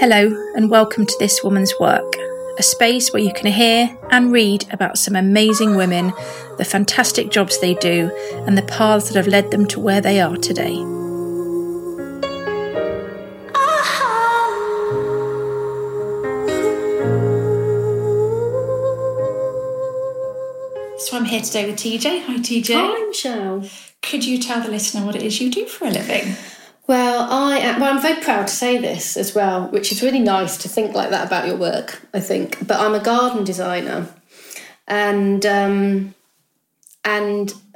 Hello and welcome to This Woman's Work, a space where you can hear and read about some amazing women, the fantastic jobs they do, and the paths that have led them to where they are today. So I'm here today with TJ. Hi TJ. Hi Michelle. Could you tell the listener what it is you do for a living? Well, I'm very proud to say this as well, which is really nice to think like that about your work, I think. But I'm a garden designer, and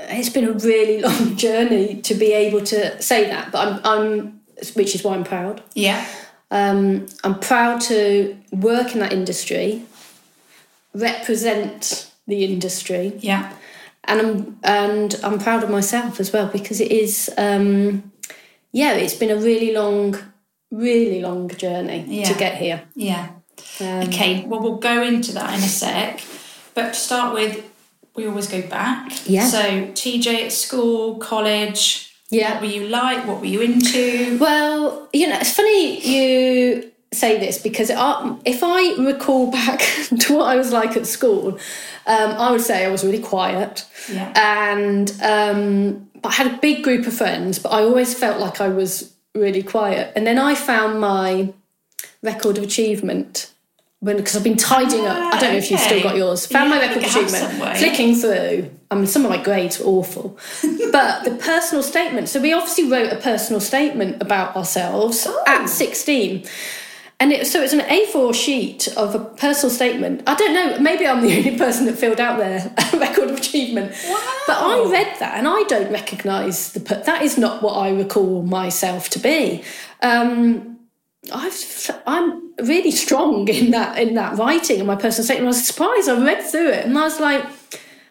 it's been a really long journey to be able to say that. But I'm which is why I'm proud. Yeah, I'm proud to work in that industry, represent the industry. Yeah, and I'm proud of myself as well because it is. Yeah, it's been a really long journey to get here. Yeah. Okay, well, we'll go into that in a sec. But to start with, we always go back. Yeah. So, TJ at school, college, yeah. What were you like? What were you into? Well, you know, it's funny you say this because if I recall back to what I was like at school, I would say I was really quiet. Yeah. And... I had a big group of friends, but I always felt like I was really quiet. And then I found my record of achievement because I've been tidying up. I don't know if you've still got yours. Found my record of achievement, flicking through. I mean, some of my grades were awful. But the personal statement. So we obviously wrote a personal statement about ourselves at 16. And it's an A4 sheet of a personal statement. I don't know, maybe I'm the only person that filled out their record of achievement. Wow. But I read that and I don't recognise that is not what I recall myself to be. I'm really strong in that writing and my personal statement. I was surprised. I read through it and I was like,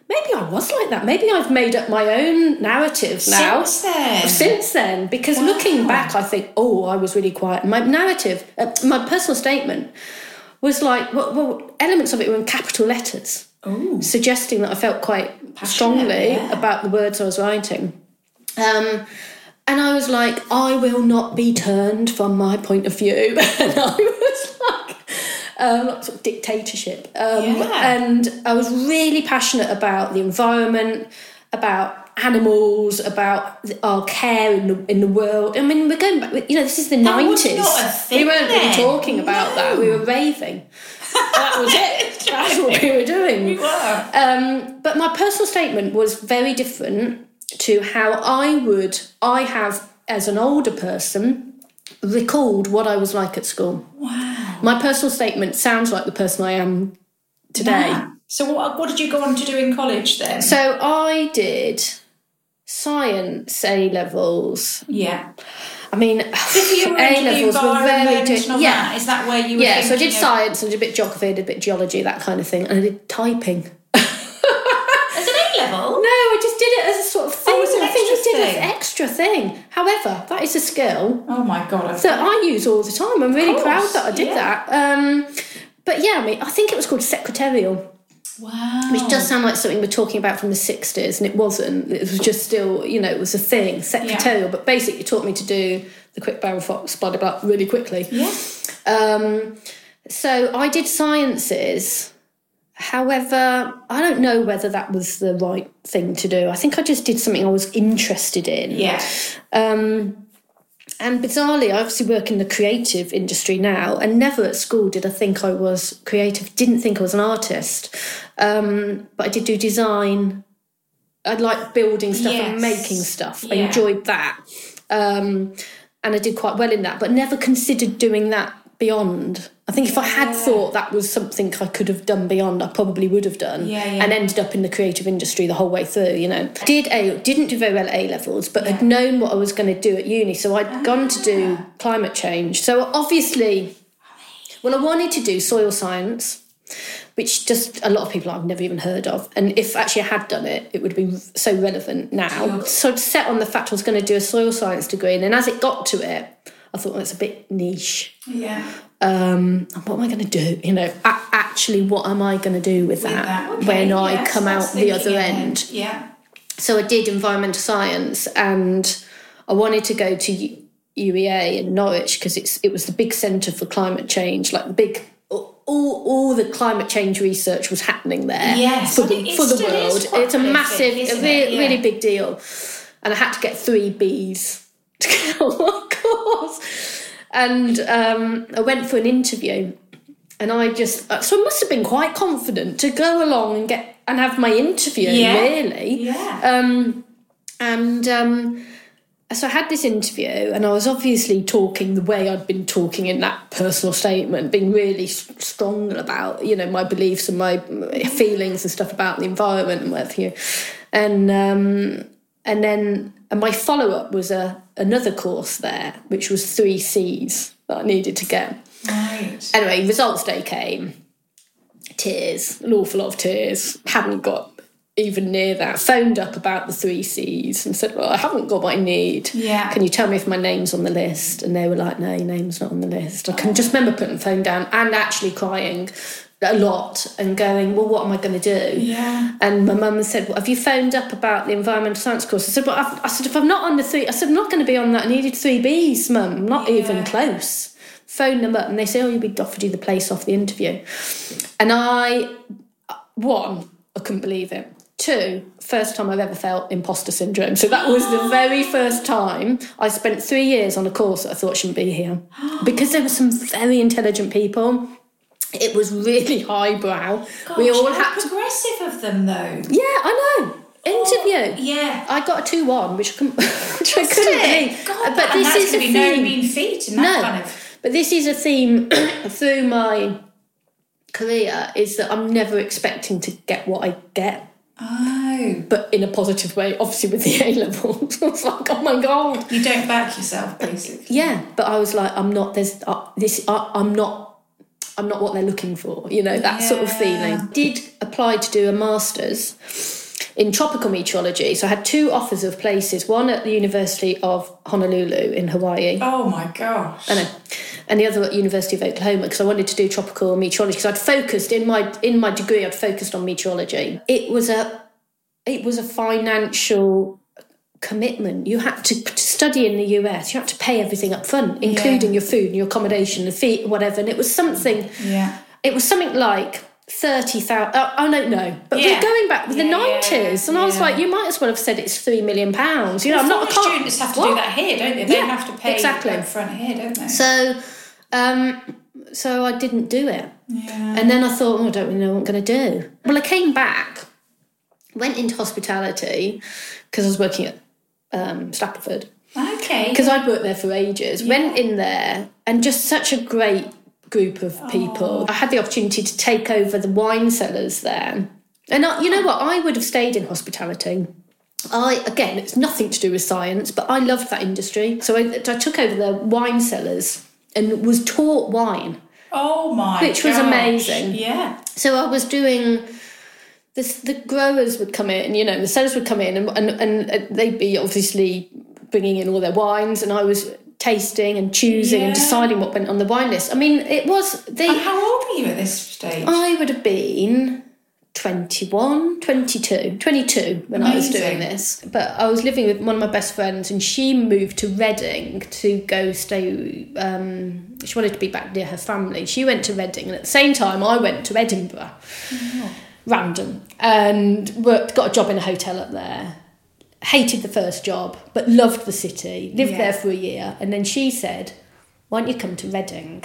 maybe I was like that. Maybe I've made up my own narrative now. Since then. Because looking back, I think, I was really quiet. My narrative, my personal statement was like, elements of it were in capital letters, suggesting that I felt quite strongly about the words I was writing. And I was like, I will not be turned from my point of view. And I was like... sort of dictatorship. And I was really passionate about the environment, about animals, about our care in the world. I mean, we're going back, this is the 90s. Not a thing we weren't really talking about that. We were raving. That was it. That's what we were doing. We were. But my personal statement was very different to how I have, as an older person, recalled what I was like at school. Wow. My personal statement sounds like the person I am today. Yeah. So what did you go on to do in college then? So I did science A-levels. Yeah. I mean, A-levels were very different. Yeah. Is that where you were? Yeah, so I did science and did a bit geography, did a bit geology, that kind of thing. And I did typing. As an A-level? No, I just did it as a sort of thing. It's an extra thing. However, that is a skill. Oh my God. That I use all the time. I'm really proud that I did that. But yeah, I mean, I think it was called secretarial. Wow. Which does sound like something we're talking about from the 60s, and it wasn't. It was just still, it was a thing, secretarial. Yeah. But basically, it taught me to do the quick barrel fox, blah, blah, blah, really quickly. Yeah. So I did sciences. However, I don't know whether that was the right thing to do. I think I just did something I was interested in. Yeah. And bizarrely, I obviously work in the creative industry now, and never at school did I think I was creative, didn't think I was an artist. But I did do design. I liked building stuff and making stuff. Yeah. I enjoyed that. And I did quite well in that, but never considered doing that beyond. I think if I had thought that was something I could have done beyond, I probably would have done and ended up in the creative industry the whole way through, Didn't do very well at A-levels, but had known what I was going to do at uni. So I'd gone to do climate change. So obviously, I wanted to do soil science, which just a lot of people I've never even heard of. And if actually I had done it, it would be so relevant now. So I'd set on the fact I was going to do a soil science degree. And then as it got to it, I thought, that's a bit niche. Yeah. What am I going to do? Actually, what am I going to do with that when I come out the other end? Yeah. So I did environmental science and I wanted to go to UEA in Norwich because it was the big centre for climate change, like the big... All the climate change research was happening there for the world. It's a massive, really big deal. And I had to get 3 Bs to get on my course. And I went for an interview and so I must have been quite confident to go along and have my interview, really. Yeah. So I had this interview and I was obviously talking the way I'd been talking in that personal statement, being really strong about, my beliefs and my feelings and stuff about the environment and what have you. And then my follow-up was another course there, which was 3 Cs that I needed to get. Right. Anyway, results day came. Tears, an awful lot of tears. Haven't got... even near that, phoned up about the 3 Cs and said, well, I haven't got what I need. Yeah. Can you tell me if my name's on the list? And they were like, no, your name's not on the list. I can just remember putting the phone down and actually crying a lot and going, well, what am I going to do? Yeah. And my mum said, well, have you phoned up about the environmental science course? I said, well, if I'm not on the three, I said, I'm not going to be on that. I needed 3 Bs, mum. I'm not even close. Phoned them up and they say, oh, you'll be offered you the place off the interview. And I couldn't believe it. 2, first time I've ever felt imposter syndrome. So that was the very first time. I spent 3 years on a course that I thought shouldn't be here because there were some very intelligent people. It was really highbrow. Gosh, we all had progressive of them, though. Yeah, I know. Interview. Yeah. I got a 2-1, which I couldn't believe. God, but this is a theme. No mean feat in that kind of... But this is a theme through my career, is that I'm never expecting to get what I get. Oh. But in a positive way, obviously with the A-levels. I was like, oh my God. You don't back yourself, basically. Yeah, but I was like, I'm not what they're looking for, that sort of feeling. I did apply to do a master's in tropical meteorology. So I had 2 offers of places, one at the University of Honolulu in Hawaii. Oh my gosh. I know. And the other at University of Oklahoma, because I wanted to do tropical meteorology, because I'd focused in my degree, I'd focused on meteorology. It was a financial commitment. You had to study in the US, you had to pay everything up front, including your food and your accommodation, the fee, whatever. And it was something, it was something like 30,000, I don't know, but we're going back with the 90s, and I was like, you might as well have said it's £3 million. I'm not a students have to do that here, don't they? They have to pay up front here, don't they? So I didn't do it, and then I thought, I don't really know what I'm going to do. Well, I came back, went into hospitality because I was working at Stafford. Okay, because I'd worked there for ages. Went in there and just such a great group of people. I had the opportunity to take over the wine cellars there, and you know what, I would have stayed in hospitality. Again, it's nothing to do with science, but I loved that industry, so I took over the wine cellars and was taught wine, which was amazing. So I was doing this, the growers would come in, the cellars would come in, and they'd be obviously bringing in all their wines, and I was tasting and choosing and deciding what went on the wine list. I mean, it was... And how old were you at this stage? I would have been 22 when I was doing this. But I was living with one of my best friends, and she moved to Reading to go stay... she wanted to be back near her family. She went to Reading, and at the same time, I went to Edinburgh. Oh. Random. And got a job in a hotel up there. Hated the first job, but loved the city, lived there for a year. And then she said, why don't you come to Reading?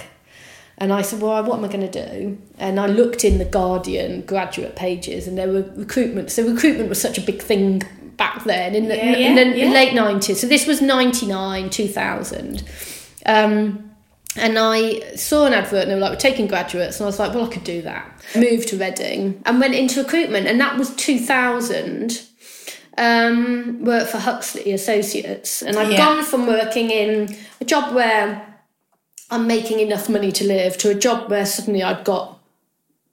And I said, well, what am I going to do? And I looked in the Guardian graduate pages, and there were recruitment. So recruitment was such a big thing back then in the late 90s. So this was 99, 2000. And I saw an advert, and they were like, we're taking graduates. And I was like, well, I could do that. Moved to Reading and went into recruitment. And that was 2000. Worked for Huxley Associates, and I've gone from working in a job where I'm making enough money to live to a job where suddenly I've got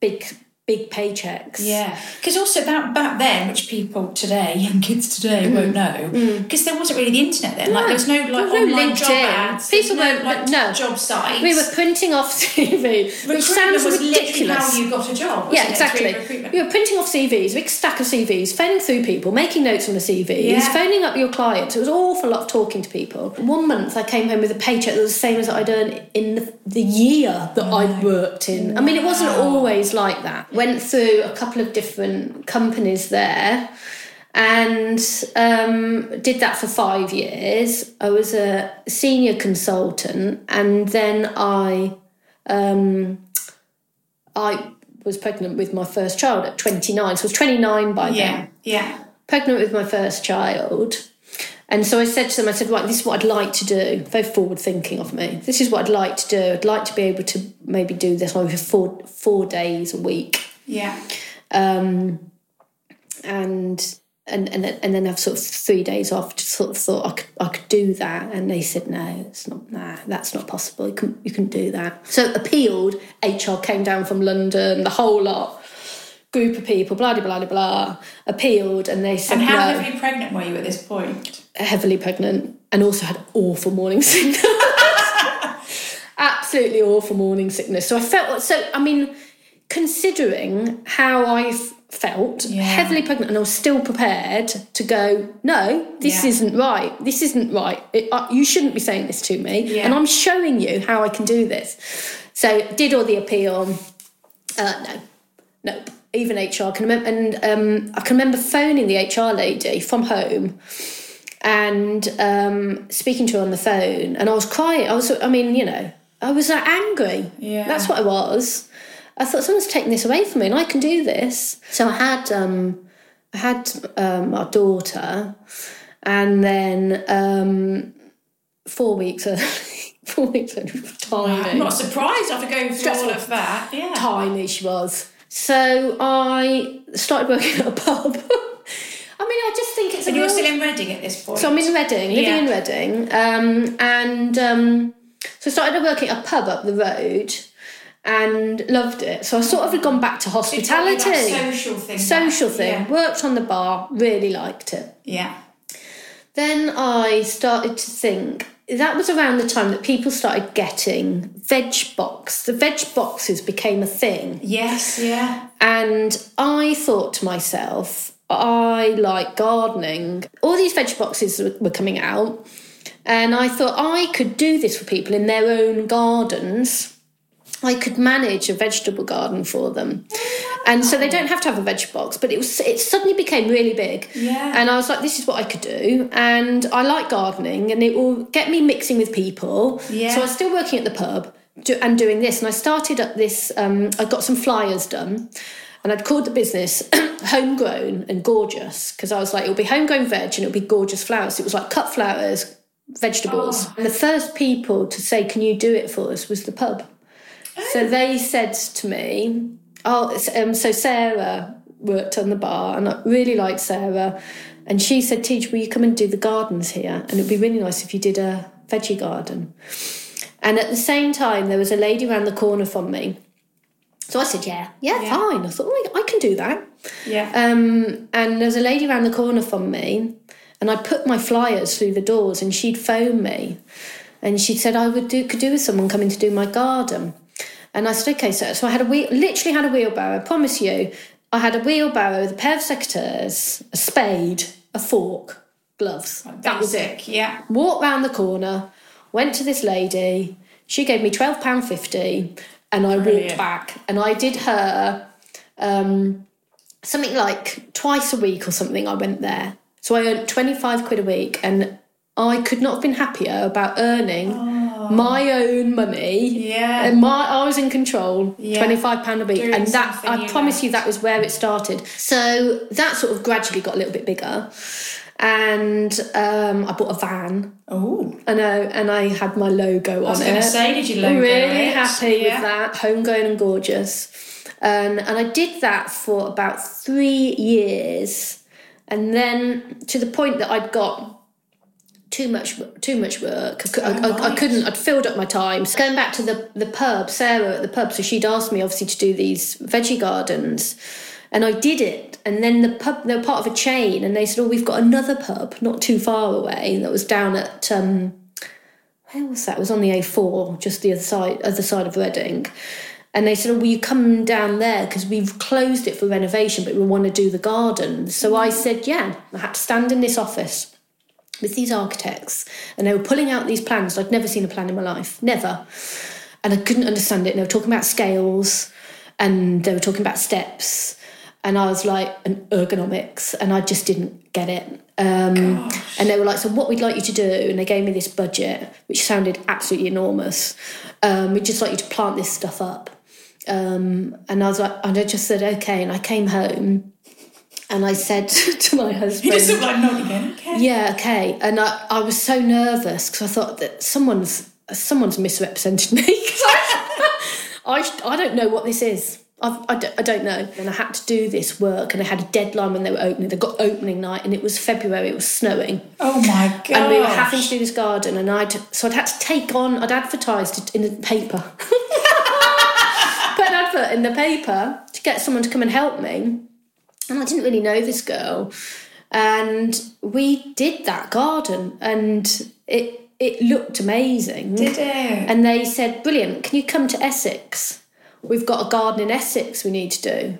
big big paychecks. Yeah, because also back then, which people today, young kids today, won't know, because there wasn't really the internet then. No, like there was no online job ads. People weren't job sites. We were printing off CVs, which sounds ridiculous. How you got a job? Yeah, exactly. We were printing off CVs, big stack of CVs, phoning through people, making notes on the CVs, phoning up your clients. It was an awful lot of talking to people. One month, I came home with a paycheck that was the same as I'd earned in the year that I'd worked in. Wow. I mean, it wasn't always like that. Went through a couple of different companies there and did that for 5 years. I was a senior consultant, and then I was pregnant with my first child at 29. So I was 29 by then. Yeah. Pregnant with my first child. And so I said to them, right, this is what I'd like to do. Very forward thinking of me. This is what I'd like to do. I'd like to be able to maybe do this over four days a week. Yeah. And then have sort of 3 days off. Just sort of thought I could do that, and they said no, it's not. Nah, that's not possible. You can do that. So appealed. HR came down from London. The whole lot. Group of people, blah, blah, blah, blah, appealed, and they said. And how heavily pregnant were you at this point? Heavily pregnant, and also had awful morning sickness. Absolutely awful morning sickness. So I felt. So I mean, considering how I felt, heavily pregnant, and I was still prepared to go. No, this isn't right. This isn't right. You shouldn't be saying this to me, and I'm showing you how I can do this. So did all the appeal. Nope. Even HR can remember, and I can remember phoning the HR lady from home and speaking to her on the phone, and I was crying. I was angry. Yeah, that's what I was. I thought someone's taking this away from me, and I can do this. So I had our daughter, and then 4 weeks early. 4 weeks early, tiny. Wow, I'm not surprised after going through all of that. Yeah, tiny she was. So I started working at a pub. I mean, I just think it's... And you're still in Reading at this point? So I'm in Reading, living in Reading. So I started working at a pub up the road and loved it. So I sort of had gone back to hospitality. It's probably that social thing. Yeah. Worked on the bar, really liked it. Yeah. Then I started to think... That was around the time that people started getting veg box. The veg boxes became a thing. Yes, yeah. And I thought to myself, I like gardening. All these veg boxes were coming out, and I thought I could do this for people in their own gardens. I could manage a vegetable garden for them. Oh. And so they don't have to have a veg box, but it suddenly became really big. Yeah. And I was like, this is what I could do. And I like gardening, and it will get me mixing with people. Yeah. So I was still working at the pub and doing this. And I started up this, I got some flyers done, and I'd called the business Homegrown and Gorgeous, because I was like, it'll be homegrown veg and it'll be gorgeous flowers. So it was like cut flowers, vegetables. Oh. And the first people to say, can you do it for us, was the pub. So they said to me, so Sarah worked on the bar, and I really liked Sarah. And she said, TJ, will you come and do the gardens here? And it'd be really nice if you did a veggie garden. And at the same time, there was a lady around the corner from me. So I said, yeah, fine. I thought, oh, I can do that. Yeah. And there's a lady around the corner from me, and I put my flyers through the doors, and she'd phone me. And she said, I could do with someone coming to do my garden. And I said, okay, sir. So I had literally had a wheelbarrow. I promise you, I had a wheelbarrow with a pair of secateurs, a spade, a fork, gloves. Basic, that was it. Yeah. Walked round the corner, went to this lady. She gave me £12.50, and I walked back. And I did her something like twice a week or something. I went there. So I earned 25 quid a week, and I could not have been happier about earning my own money. Yeah. And I was in control, £25 a week. Doing and that, I promise you, that was where it started. So that sort of gradually got a little bit bigger. And I bought a van. Oh. I know, and I had my logo on it. I was going to say, did you logo really it? Happy with that, Homegrown and Gorgeous. And I did that for about 3 years. And then to the point that I'd got... too much work. I couldn't. I'd filled up my time. So going back to the pub, Sarah at the pub, so she'd asked me obviously to do these veggie gardens, and I did it. And then the pub, they were part of a chain, and they said, "Oh, we've got another pub not too far away that was down at where was that? It was on the A4, just the other side of Reading." And they said, "Oh, will you come down there? Because we've closed it for renovation, but we want to do the garden." So I said, yeah. I had to stand in this office with these architects. And they were pulling out these plans. I'd never seen a plan in my life. Never. And I couldn't understand it. And they were talking about scales. And they were talking about steps. And I was like, and ergonomics. And I just didn't get it. And they were like, so what we'd like you to do, and they gave me this budget, which sounded absolutely enormous. We'd just like you to plant this stuff up. And I was like, and I just said, okay. And I came home and I said to my husband, he just looked like, not again, okay. Yeah, okay. And I was so nervous because I thought that someone's misrepresented me. I don't know what this is. I don't know. And I had to do this work, and I had a deadline when they were opening. They got opening night, and it was February. It was snowing. Oh my god! And we were having to do this garden, and I'd had to take on. I'd advertised it in the paper. Put an advert in the paper to get someone to come and help me, and I didn't really know this girl, and we did that garden, and it looked amazing. Did it? And they said, "Brilliant! Can you come to Essex? We've got a garden in Essex we need to do."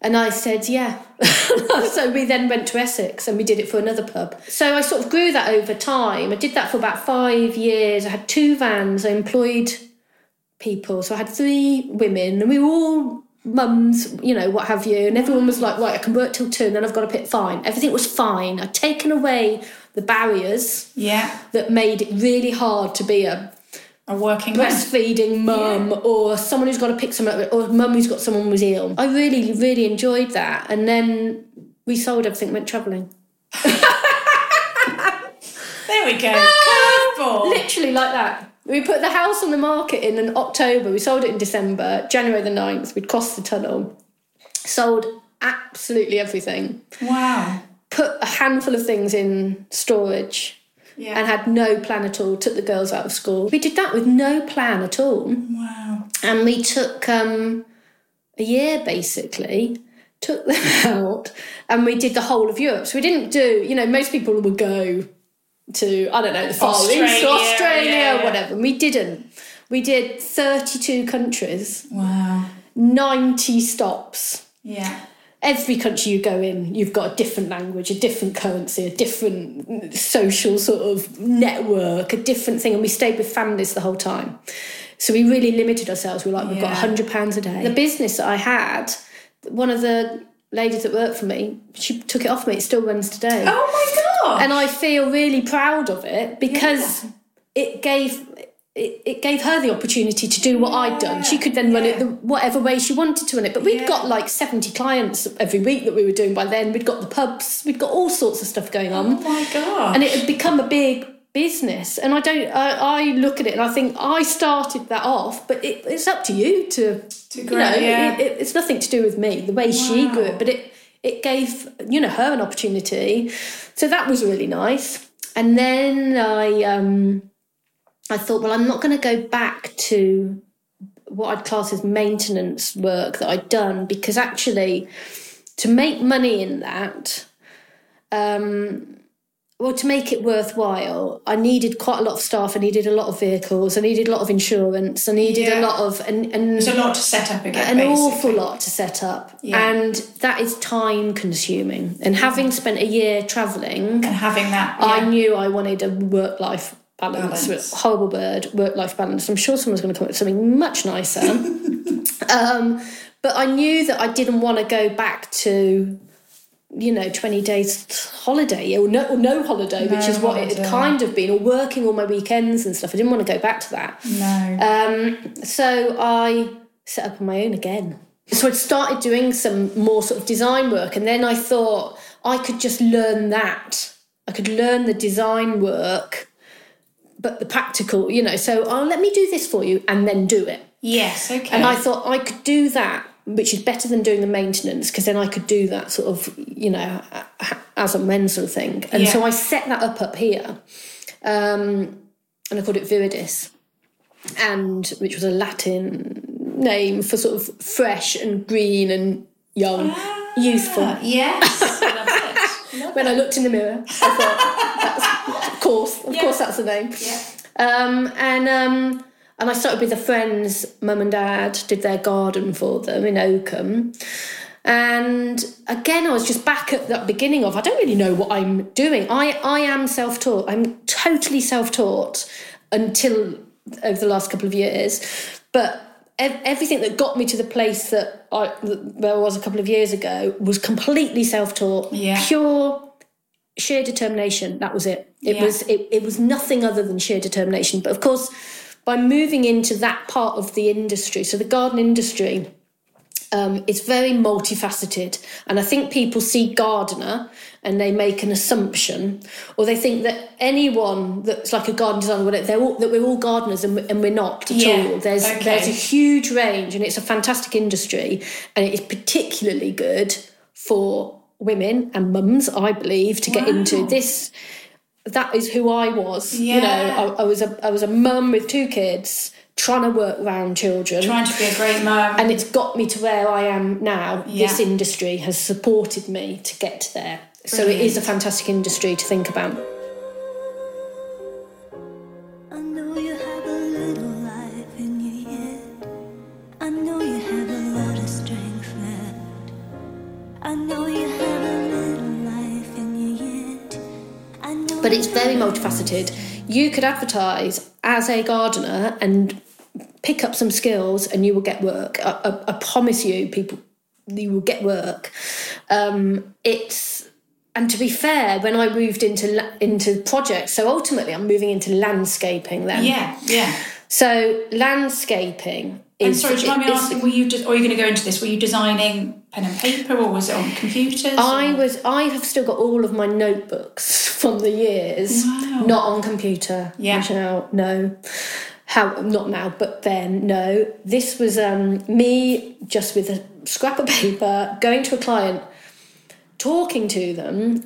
And I said, yeah. So we then went to Essex and we did it for another pub. So I sort of grew that over time. I did that for about 5 years. I had 2 vans. I employed people. So I had 3 women and we were all mums, you know, what have you. And everyone was like, right, I can work till 2 and then I've got to pick fine. Everything was fine. I'd taken away the barriers that made it really hard to be a working breastfeeding mum or someone who's got to pick someone up, or a mum who's got someone who's ill. I really, really enjoyed that. And then we sold everything, went travelling. There we go. Curveball. Literally like that. We put the house on the market in October. We sold it in December. January the 9th, we'd crossed the tunnel. Sold absolutely everything. Wow. Put a handful of things in storage. Yeah. And had no plan at all, took the girls out of school. We did that with no plan at all. Wow. And we took a year, basically, took them out, and we did the whole of Europe. So we didn't do, you know, most people would go to, I don't know, the Far East, Australia, whatever. And we didn't. We did 32 countries. Wow. 90 stops. Yeah. Every country you go in, you've got a different language, a different currency, a different social sort of network, a different thing. And we stayed with families the whole time. So we really limited ourselves. We were like, we've got £100 a day. The business that I had, one of the ladies that worked for me, she took it off me. It still runs today. Oh, my God. And I feel really proud of it because it gave her the opportunity to do what I'd done. She could then run it whatever way she wanted to run it. But we'd got like 70 clients every week that we were doing by then. We'd got the pubs. We'd got all sorts of stuff going on. Oh, my God. And it had become a big business. And I look at it and I think, I started that off, but it's up to you to grow, it's nothing to do with me, the way she grew it. But it gave, you know, her an opportunity. So that was really nice. And then I thought, well, I'm not going to go back to what I'd class as maintenance work that I'd done, because actually to make money in that, to make it worthwhile, I needed quite a lot of staff. I needed a lot of vehicles. I needed a lot of insurance. I needed a lot of... There's a lot to set up again, An awful lot to set up. Yeah. And that is time-consuming. And having spent a year travelling... And having that... I knew I wanted a work-life balance. Horrible word, work-life balance. I'm sure someone's going to come up with something much nicer. But I knew that I didn't want to go back to, you know, 20 days holiday or no holiday, which is what it had kind of been, or working all my weekends and stuff. I didn't want to go back to that. No. So I set up on my own again. So I'd started doing some more sort of design work, and then I thought I could just learn that. I could learn the design work, but the practical, you know, so let me do this for you and then do it. Yes, okay. And I thought I could do that, which is better than doing the maintenance, because then I could do that sort of, you know, as and when sort of thing. And so I set that up here, and I called it Viridis, and which was a Latin name for sort of fresh and green and young, youthful. Yes, love it. Love when it. I looked in the mirror, I thought, that's, of course, that's the name. Yeah. And I started with a friend's mum and dad, did their garden for them in Oakham. And again, I was just back at that beginning of, I don't really know what I'm doing. I am self-taught. I'm totally self-taught until over the last couple of years. But everything that got me to the place that where I was a couple of years ago was completely self-taught, pure, sheer determination. That was it. It was nothing other than sheer determination. But of course, by moving into that part of the industry, so the garden industry, it's very multifaceted. And I think people see gardener and they make an assumption, or they think that anyone that's like a garden designer, whatever, that we're all gardeners, and we're not at all. There's a huge range, and it's a fantastic industry, and it is particularly good for women and mums, I believe, to get into this. That is who I was. Yeah. You know, I was a mum with two kids, trying to work around children. Trying to be a great mum. And it's got me to where I am now. Yeah. This industry has supported me to get there. Brilliant. So it is a fantastic industry to think about. I know you have a little life in your head. I know you have a lot of strength left. I know you have a little life in your head. I know. But it's very multifaceted. You could advertise as a gardener and pick up some skills and you will get work. I promise you, people, you will get work. And to be fair, when I moved into projects, so ultimately I'm moving into landscaping then. Yeah. So landscaping is... And sorry, do you mind me asking, are you going to go into this? Were you designing pen and paper, or was it on computers? I have still got all of my notebooks from the years. Wow. Not on computer. Yeah. Not now, but then, no. This was me just with a scrap of paper, going to a client, talking to them,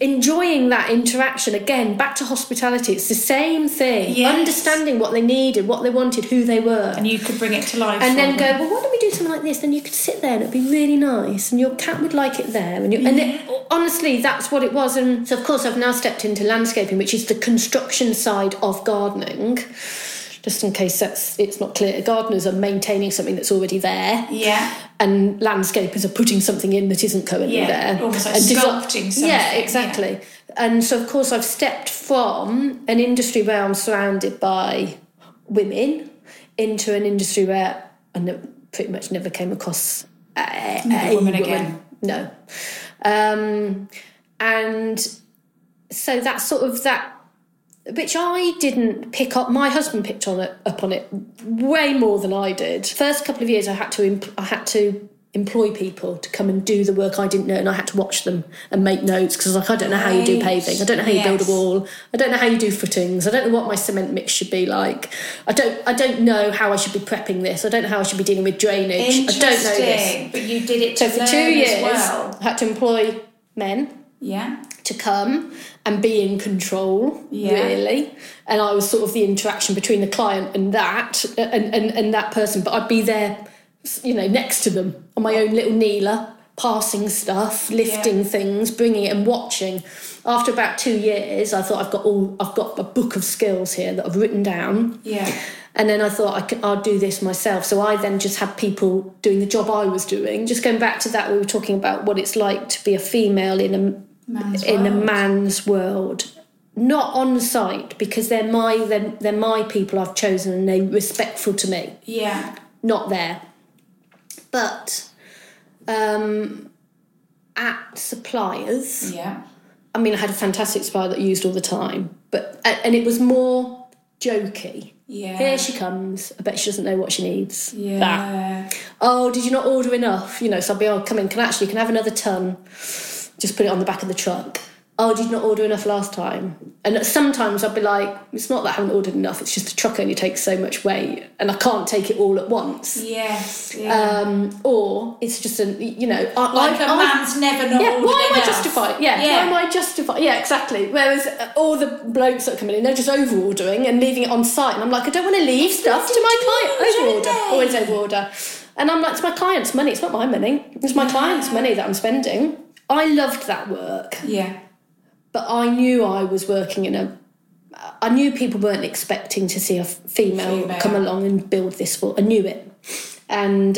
enjoying that interaction. Again, back to hospitality, it's the same thing. Yes. Understanding what they needed, what they wanted, who they were, and you could bring it to life and then go, well, why don't we do something like this? Then you could sit there and it'd be really nice, and your cat would like it there, and it, honestly, that's what it was. And so of course I've now stepped into landscaping, which is the construction side of gardening, just in case it's not clear. Gardeners are maintaining something that's already there. Yeah. And landscapers are putting something in that isn't currently there. Almost like sculpting something. Yeah, exactly. Yeah. And so, of course, I've stepped from an industry where I'm surrounded by women into an industry where I pretty much never came across a woman again. No. And so that's sort of that... which I didn't pick up. My husband picked up on it way more than I did. First couple of years, I had to employ people to come and do the work I didn't know, and I had to watch them and make notes, because I was like, I don't know how you do paving. I don't know how you build a wall. I don't know how you do footings. I don't know what my cement mix should be like. I don't know how I should be prepping this. I don't know how I should be dealing with drainage. I don't know this. But you did it to learn as well. So for 2 years, I had to employ men. Yeah. To come and be in control, really. And I was sort of the interaction between the client and that person. But I'd be there, you know, next to them on my own little kneeler, passing stuff, lifting things, bringing it and watching. After about 2 years, I thought, I've got a book of skills here that I've written down. Yeah. And then I thought, I'll do this myself. So I then just had people doing the job I was doing. Just going back to that, we were talking about what it's like to be a female in a man's world, not on site, because they're my people I've chosen, and they're respectful to me. Yeah, not there. But at suppliers, I mean, I had a fantastic supplier that I used all the time, but it was more jokey. Yeah, here she comes. I bet she doesn't know what she needs. Yeah. That. Oh, did you not order enough? You know, so I'll be, come in. Can I have another ton? Just put it on the back of the truck. oh, did you not order enough last time? And sometimes I'd be like, it's not that I haven't ordered enough, it's just the truck only takes so much weight and I can't take it all at once. Yes. Yeah. Or it's just, why am I justified? Yeah, exactly. Whereas all the blokes that come in, they're just over-ordering and leaving it on site. And I'm like, I don't want to leave stuff to my client. Always over-order. And I'm like, it's my client's money. It's not my money. It's my client's money that I'm spending. I loved that work. Yeah. But I knew I was working in a... I knew people weren't expecting to see a female come along and build this for... I knew it. And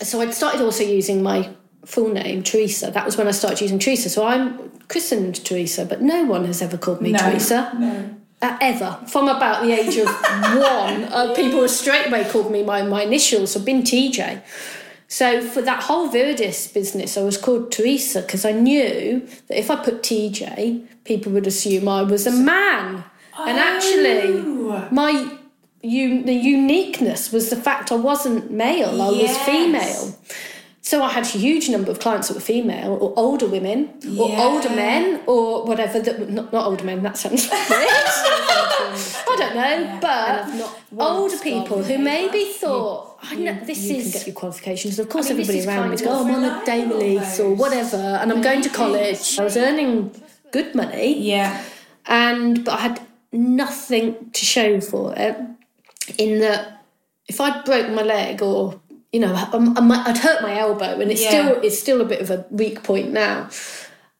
so I'd started also using my full name, Teresa. That was when I started using Teresa. So I'm christened Teresa, but no one has ever called me Teresa. No. Ever. From about the age of one, people straight away called me my initials. So I've been TJ. So for that whole Viridis business, I was called Teresa because I knew that if I put TJ, people would assume I was a man. Oh. And actually, the uniqueness was the fact I wasn't male, I was female. So I had a huge number of clients that were female, or older women, or older men, or whatever. That not older men, that sounds like I don't know, but older people who maybe thought, you can get your qualifications. And of course, everybody around me is going, I'm on a day release or whatever, and I'm going to college. I was earning good money, but I had nothing to show for it. In that, if I broke my leg or I'd hurt my elbow, and it's still a bit of a weak point now.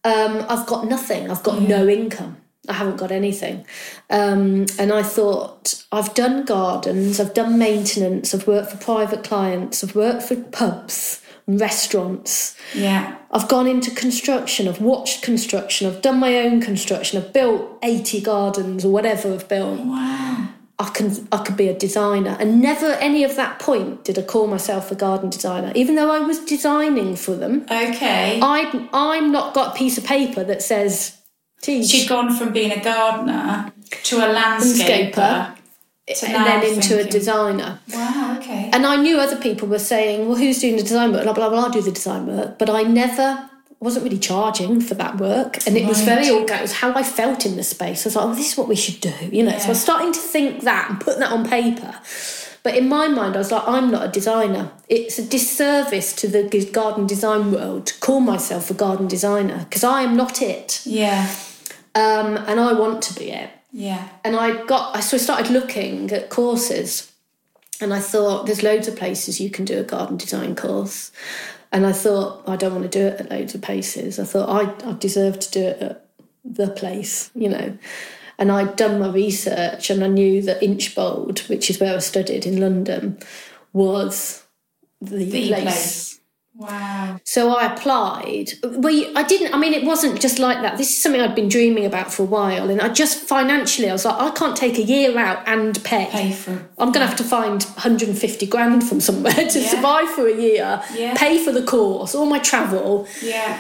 I've got nothing. I've got no income. I haven't got anything. And I thought, I've done gardens, I've done maintenance, I've worked for private clients, I've worked for pubs and restaurants. Yeah. I've gone into construction, I've watched construction, I've done my own construction, I've built 80 gardens or whatever I've built. Wow. I could be a designer. And never any of that point did I call myself a garden designer, even though I was designing for them. Okay. I'm not got a piece of paper that says, teach. She'd gone from being a gardener to a landscaper. And then into a designer. Wow, okay. And I knew other people were saying, well, who's doing the design work? And I'm like, well, I'll do the design work. But I wasn't really charging for that work, and it was very organic. It was how I felt in the space. I was like, oh, this is what we should do, So I was starting to think that and putting that on paper. But in my mind, I was like, I'm not a designer. It's a disservice to the garden design world to call myself a garden designer, because I am not it. Yeah. And I want to be it. Yeah. And I started looking at courses, and I thought, there's loads of places you can do a garden design course. And I thought, I don't want to do it at loads of places. I thought, I deserve to do it at the place, And I'd done my research, and I knew that Inchbald, which is where I studied in London, was the place. Wow. So I applied. It wasn't just like that. This is something I'd been dreaming about for a while. And I just financially, I was like, I can't take a year out and pay for it. I'm going to have to find 150 grand from somewhere to survive for a year, pay for the course, all my travel. Yeah.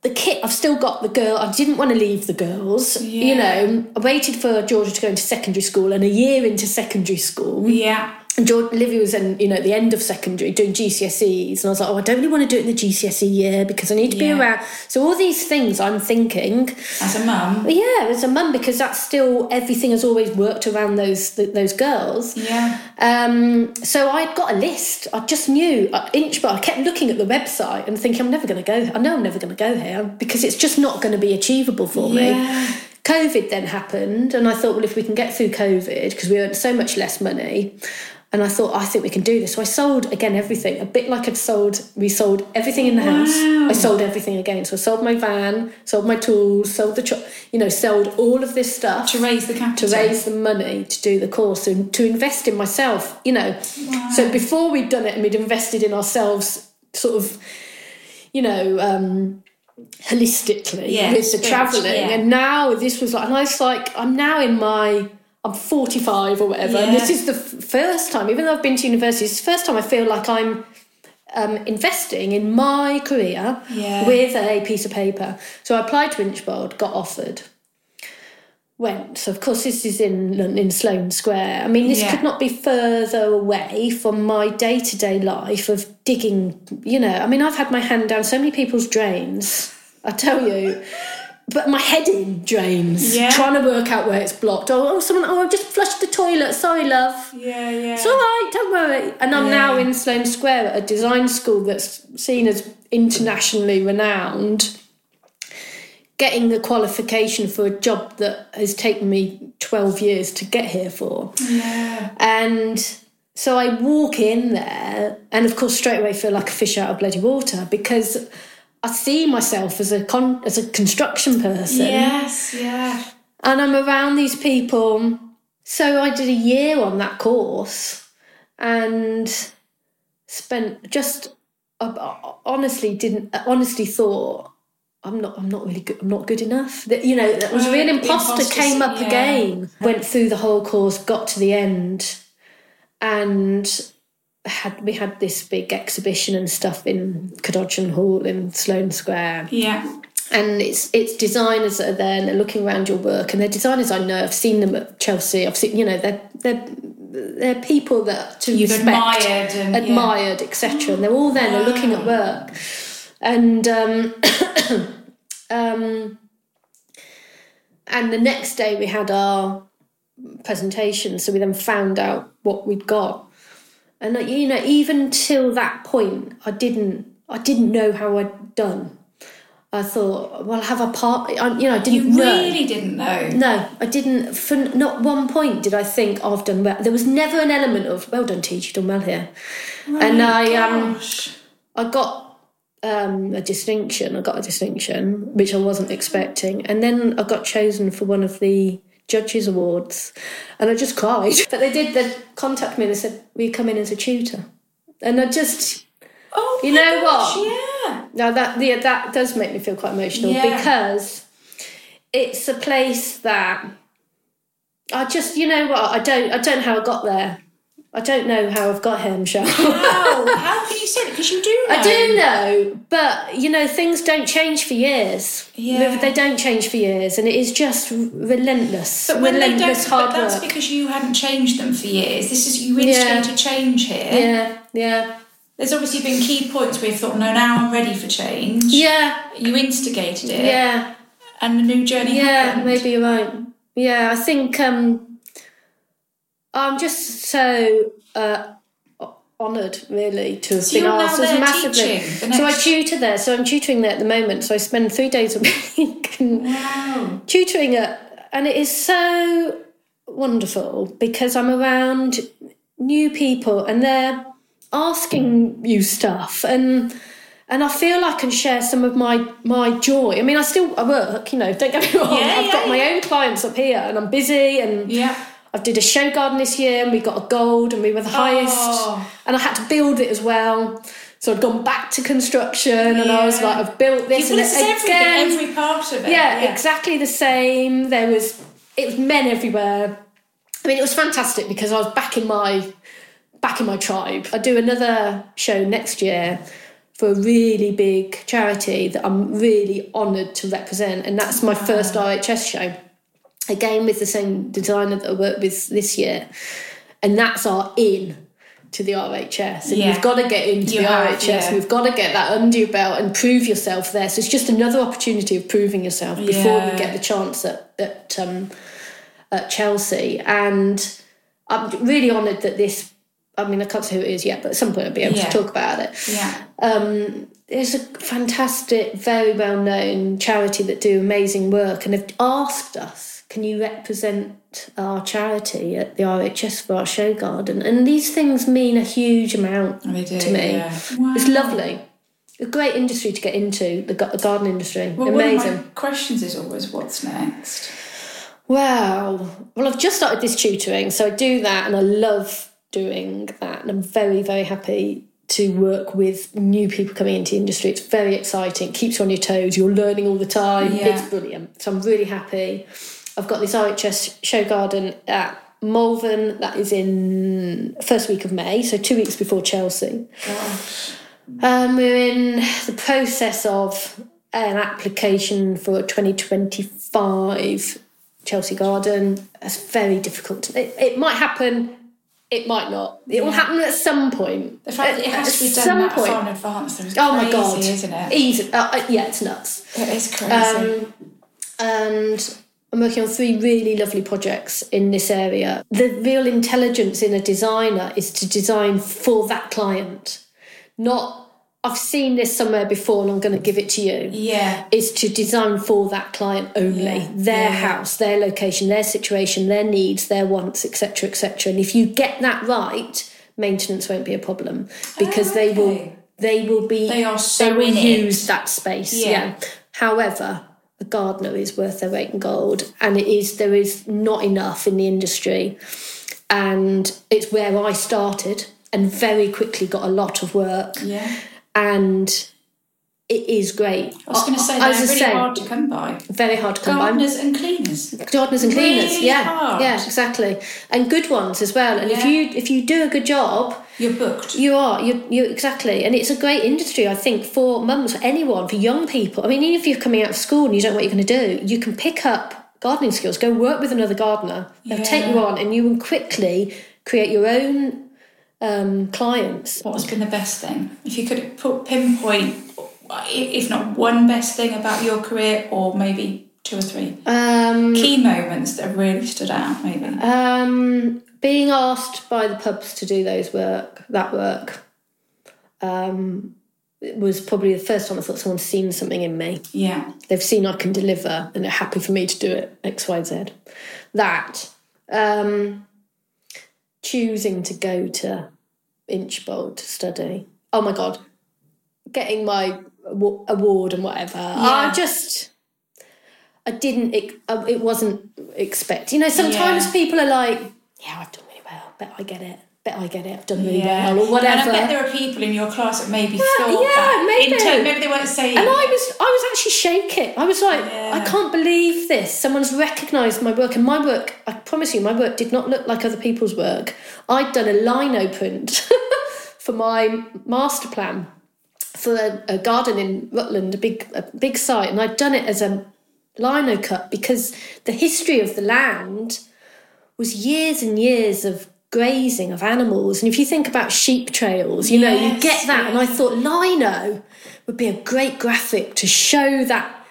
The kit, I've still got the girl. I didn't want to leave the girls, I waited for Georgia to go into secondary school, and a year into secondary school. Yeah. And Olivia was in, the end of secondary doing GCSEs. And I was like, oh, I don't really want to do it in the GCSE year because I need to be around. So all these things I'm thinking. As a mum? Yeah, as a mum, because that's still, everything has always worked around those girls. Yeah. So I'd got a list. I just knew, Inchbald. I kept looking at the website and thinking, I'm never going to go. I know I'm never going to go here because it's just not going to be achievable for me. COVID then happened. And I thought, well, if we can get through COVID, because we earned so much less money... And I thought, I think we can do this. So I sold, again, everything. A bit like we sold everything in the house. I sold everything again. So I sold my van, sold my tools, sold the sold all of this stuff. To raise the capital. To raise the money to do the course and to invest in myself, Wow. So before we'd done it and we'd invested in ourselves sort of, holistically with the travelling. Yeah. And now this was like, and I was like, I'm now in my... I'm 45 or whatever, and this is the first time, even though I've been to university, it's the first time I feel like I'm investing in my career with a piece of paper. So I applied to Inchbald, got offered, went. So, of course, this is in London, in Sloane Square. I mean, this could not be further away from my day-to-day life of digging, I've had my hand down so many people's drains. I tell you. But my head in drains, trying to work out where it's blocked. Or someone, I just flushed the toilet, sorry, love. Yeah, yeah. It's all right, don't worry. And I'm now in Sloane Square at a design school that's seen as internationally renowned, getting the qualification for a job that has taken me 12 years to get here for. Yeah. And so I walk in there and, of course, straight away feel like a fish out of bloody water because I see myself as a construction person. Yes, yeah. And I'm around these people. So I did a year on that course and spent just honestly thought I'm not good enough. That was a real imposter came up again. Went through the whole course, got to the end, and we had this big exhibition and stuff in Cadogan Hall in Sloane Square. Yeah. And it's designers that are there and they're looking around your work, and they're designers I know. I've seen them at Chelsea. I've seen, they're people that you've admired, etc. And they're all there and they're looking at work. And and the next day we had our presentation, so we then found out what we'd got. And, even till that point, I didn't know how I'd done. I thought, well, have a part... I didn't know. You really didn't know? No, I didn't. For not one point did I think, I've done well. There was never an element of, well done, TJ, you've done well here. Oh, and I got a distinction, which I wasn't expecting. And then I got chosen for one of the Judges Awards, and I just cried. But they contacted me and they said, will you come in as a tutor? And I just, now that does make me feel quite emotional because it's a place that I just, I don't know how I got there. I don't know how I've got here, Michelle. Wow, how can you say that? Because you do know. I do know, but, things don't change for years. Yeah. They don't change for years, and it is just relentless. But when relentless they don't, hard but that's work. Because you haven't changed them for years. This is, you instigated change here. Yeah, yeah. There's obviously been key points where you thought, no, now I'm ready for change. Yeah. You instigated it. Yeah. And the new journey happened. Yeah, maybe you're right. Yeah, I think... I'm just so honoured, really, to have been asked as massively. So I tutor there. So I'm tutoring there at the moment. So I spend 3 days a week tutoring at, and it is so wonderful because I'm around new people and they're asking you stuff, and I feel I can share some of my joy. I mean, I work. Don't get me wrong. I've got my own clients up here, and I'm busy, and I did a show garden this year and we got a gold and we were the highest. And I had to build it as well. So I'd gone back to construction and I was like, I've built this. And every part of it. Yeah, exactly the same. It was men everywhere. I mean, it was fantastic because I was back in my tribe. I do another show next year for a really big charity that I'm really honoured to represent. And that's my first RHS show. Again, with the same designer that I worked with this year. And that's our in to the RHS. And you've got to get into the RHS. Yeah. You've got to get that under your belt and prove yourself there. So it's just another opportunity of proving yourself before you get the chance at Chelsea. And I'm really honoured that this... I mean, I can't say who it is yet, but at some point I'll be able to talk about it. Yeah. It's a fantastic, very well-known charity that do amazing work and have asked us, can you represent our charity at the RHS for our show garden? And these things mean a huge amount to me. Yeah. Wow. It's lovely. A great industry to get into, the garden industry. Well, amazing. One of my questions is always, what's next? Well, I've just started this tutoring, so I do that and I love doing that. And I'm very, very happy to work with new people coming into the industry. It's very exciting. It keeps you on your toes. You're learning all the time. Yeah. It's brilliant. So I'm really happy. I've got this RHS show garden at Malvern that is in first week of May, so 2 weeks before Chelsea. Wow. We're in the process of an application for a 2025 Chelsea garden. That's very difficult. It might happen. It might not. It will happen at some point. The fact that it has to be done that far in advance, though, is crazy, isn't it? Easy. Yeah, it's nuts. It is crazy. And I'm working on 3 really lovely projects in this area. The real intelligence in a designer is to design for that client, not I've seen this somewhere before and I'm going to give it to you. Yeah. It's to design for that client only. Yeah. Their house, their location, their situation, their needs, their wants, etc., etc. And if you get that right, maintenance won't be a problem because they will use that space. Yeah. However, a gardener is worth their weight in gold, and there is not enough in the industry. And it's where I started and very quickly got a lot of work. Yeah. And it is great. I was going to say, they're really hard to come by. Very hard to come by. Gardeners and cleaners, really hard. Yeah, exactly. And good ones as well. And if you do a good job... You're booked. You are, exactly. And it's a great industry, I think, for mums, for anyone, for young people. I mean, even if you're coming out of school and you don't know what you're going to do, you can pick up gardening skills, go work with another gardener. They'll take you on and you will quickly create your own... clients. What has been the best thing? If you could pinpoint, if not one best thing about your career, or maybe 2 or 3 key moments that have really stood out, maybe. Being asked by the pubs to do that work, it was probably the first time I thought someone's seen something in me. Yeah. They've seen I can deliver and they're happy for me to do it, X, Y, Z. That. Choosing to go to Inchbald to study. Oh, my God. Getting my award and whatever. Yeah. It wasn't expected. You know, sometimes people are like, I've done really well. Bet I get it. I've done really well or whatever. And I bet there are people in your class that maybe thought that. Yeah, maybe. Maybe they weren't saying. And I was actually shaken. I was like, I can't believe this. Someone's recognised my work. And my work, I promise you, my work did not look like other people's work. I'd done a lino print for my master plan for a garden in Rutland, a big site. And I'd done it as a lino cut because the history of the land was years and years of grazing of animals, and if you think about sheep trails, you know, you get that. And I thought lino would be a great graphic to show that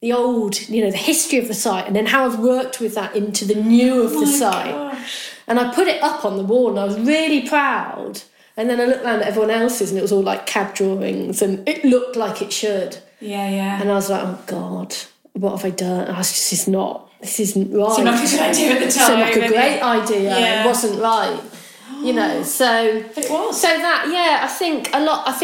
the old, you know, the history of the site, and then how I've worked with that into the new of the site. Gosh. And I put it up on the wall, and I was really proud. And then I looked around at everyone else's, and it was all like cab drawings, and it looked like it should. Yeah. And I was like, oh God, what have I done? And I was just This isn't right. So not a good idea at the time. So not a great idea. Yeah. It wasn't right. Oh. You know, so... But it was. So that, I think a lot of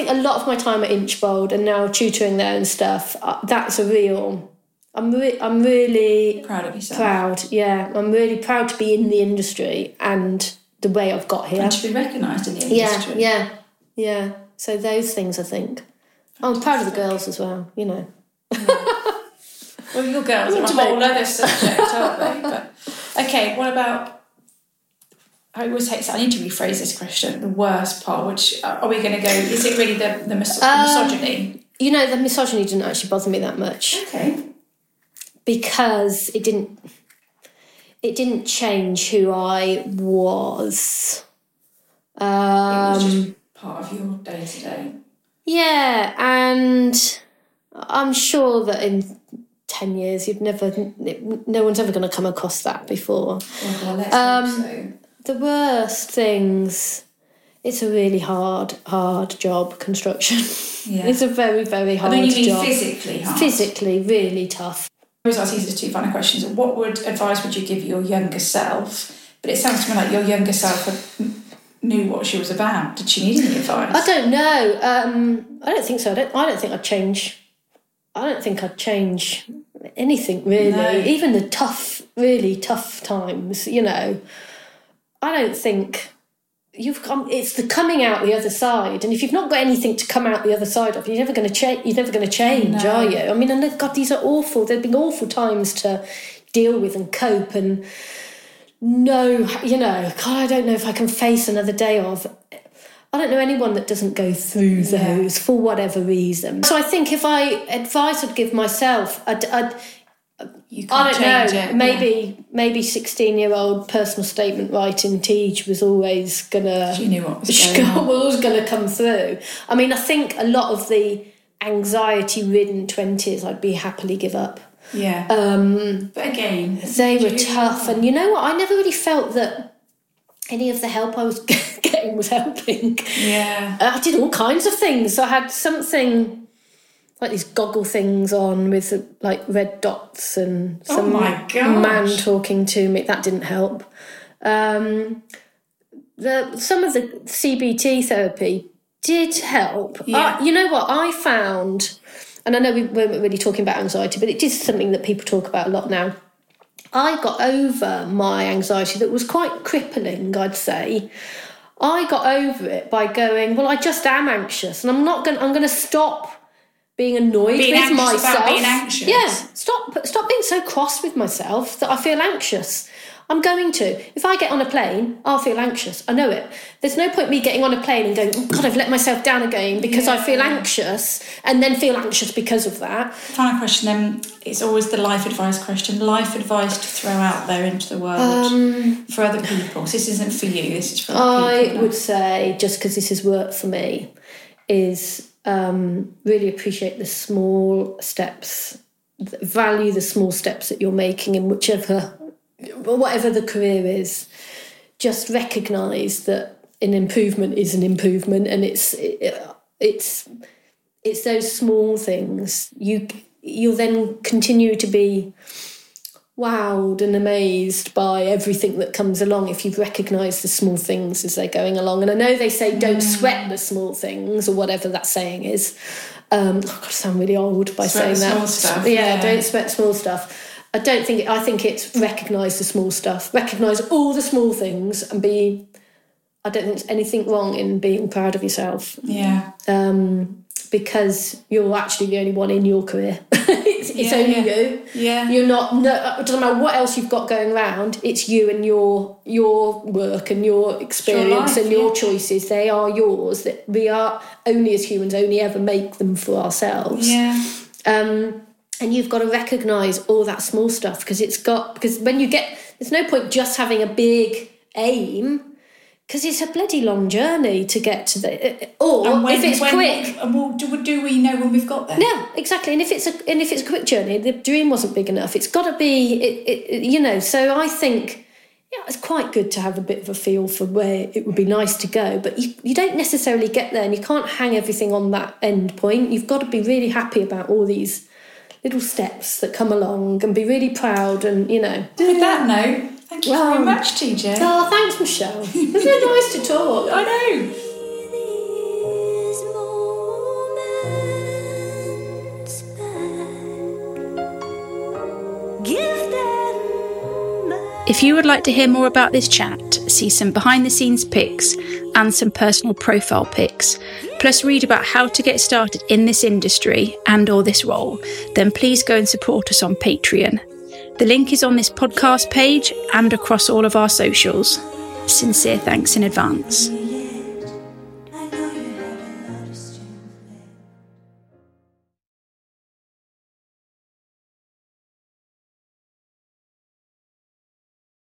my time at Inchbald and now tutoring there and stuff, that's a real... I'm really... Proud of yourself. I'm really proud to be in the industry and the way I've got here. And to be recognised in the industry. Yeah. So those things, I think. I'm proud of the girls as well, you know. Yeah. Well, your girls are a whole other subject, aren't they? But, okay, what about... I need to rephrase this question. The worst part, which... Are we going to go... Is it really the misogyny? You know, the misogyny didn't actually bother me that much. Okay. Because it didn't change who I was. It was just part of your day-to-day. Yeah, and I'm sure that in... 10 years, no one's ever going to come across that before. Well, let's hope so. The worst things, it's a really hard job, construction. Yeah. It's a very, very hard job. You mean physically hard? Physically, really tough. I always ask these two final questions. What advice would you give your younger self? But it sounds to me like your younger self knew what she was about. Did she need any advice? I don't know. I don't think so. I don't think I'd change anything, really. No. Even the really tough times, you know. I don't think it's the coming out the other side. And if you've not got anything to come out the other side of, you're never going to change, no. Are you? I mean, and God, these are awful. There've been awful times to deal with and cope and know, you know, God, I don't know if I can face another day of... I don't know anyone that doesn't go through those for whatever reason. So I think if I advice I'd give myself, I'd you can't change it. Maybe 16-year-old personal statement writing Teej was always gonna. She knew what was going on. Was gonna come through. I mean, I think a lot of the anxiety-ridden 20s, I'd be happily give up. Yeah. But again, they were tough, and you know what? I never really felt that any of the help I was getting was helping. Yeah. I did all kinds of things. So I had something. Like these goggle things on with like red dots and some man talking to me. That didn't help. Some of the CBT therapy did help. Yeah. You know what I found, and I know we weren't really talking about anxiety, but it is something that people talk about a lot now. I got over my anxiety that was quite crippling, I'd say. I got over it by going, well, I just am anxious, and I'm going to stop being annoyed with myself. About being anxious. Yeah, stop being so cross with myself that I feel anxious. I'm going to. If I get on a plane, I'll feel anxious. I know it. There's no point me getting on a plane and going, oh, God, I've let myself down again because I feel anxious and then feel anxious because of that. Final question then. It's always the life advice question. Life advice to throw out there into the world for other people. So this isn't for you. This is for other people. I would say, just because this has worked for me, is... really appreciate the small steps, value the small steps that you're making in whatever the career is. Just recognise that an improvement is an improvement, and it's those small things. You'll then continue to be wowed and amazed by everything that comes along if you've recognised the small things as they're going along. And I know they say don't sweat the small things, or whatever that saying is. I've got to sound really old by saying that. Small stuff. Yeah, don't sweat small stuff. I think it's recognise the small stuff. Recognise all the small things and I don't think there's anything wrong in being proud of yourself. Yeah. Because you're actually the only one in your career. It's only you. Yeah. You're not. No, it doesn't matter what else you've got going around. It's you and your work and your experience and your choices. They are yours. That we are only as humans only ever make them for ourselves. Yeah. And you've got to recognise all that small stuff because when you get there's no point just having a big aim. Because it's a bloody long journey to get to the... quick... Do we know when we've got there? No, exactly. And if it's a quick journey, the dream wasn't big enough. It's got to be... So I think... Yeah, it's quite good to have a bit of a feel for where it would be nice to go, but you don't necessarily get there, and you can't hang everything on that end point. You've got to be really happy about all these little steps that come along and be really proud and, With that note... Thank you very much, TJ. Oh, thanks, Michelle. It was so nice to talk. I know. If you would like to hear more about this chat, see some behind-the-scenes pics and some personal profile pics, plus read about how to get started in this industry and or this role, then please go and support us on Patreon. The link is on this podcast page and across all of our socials. Sincere thanks in advance.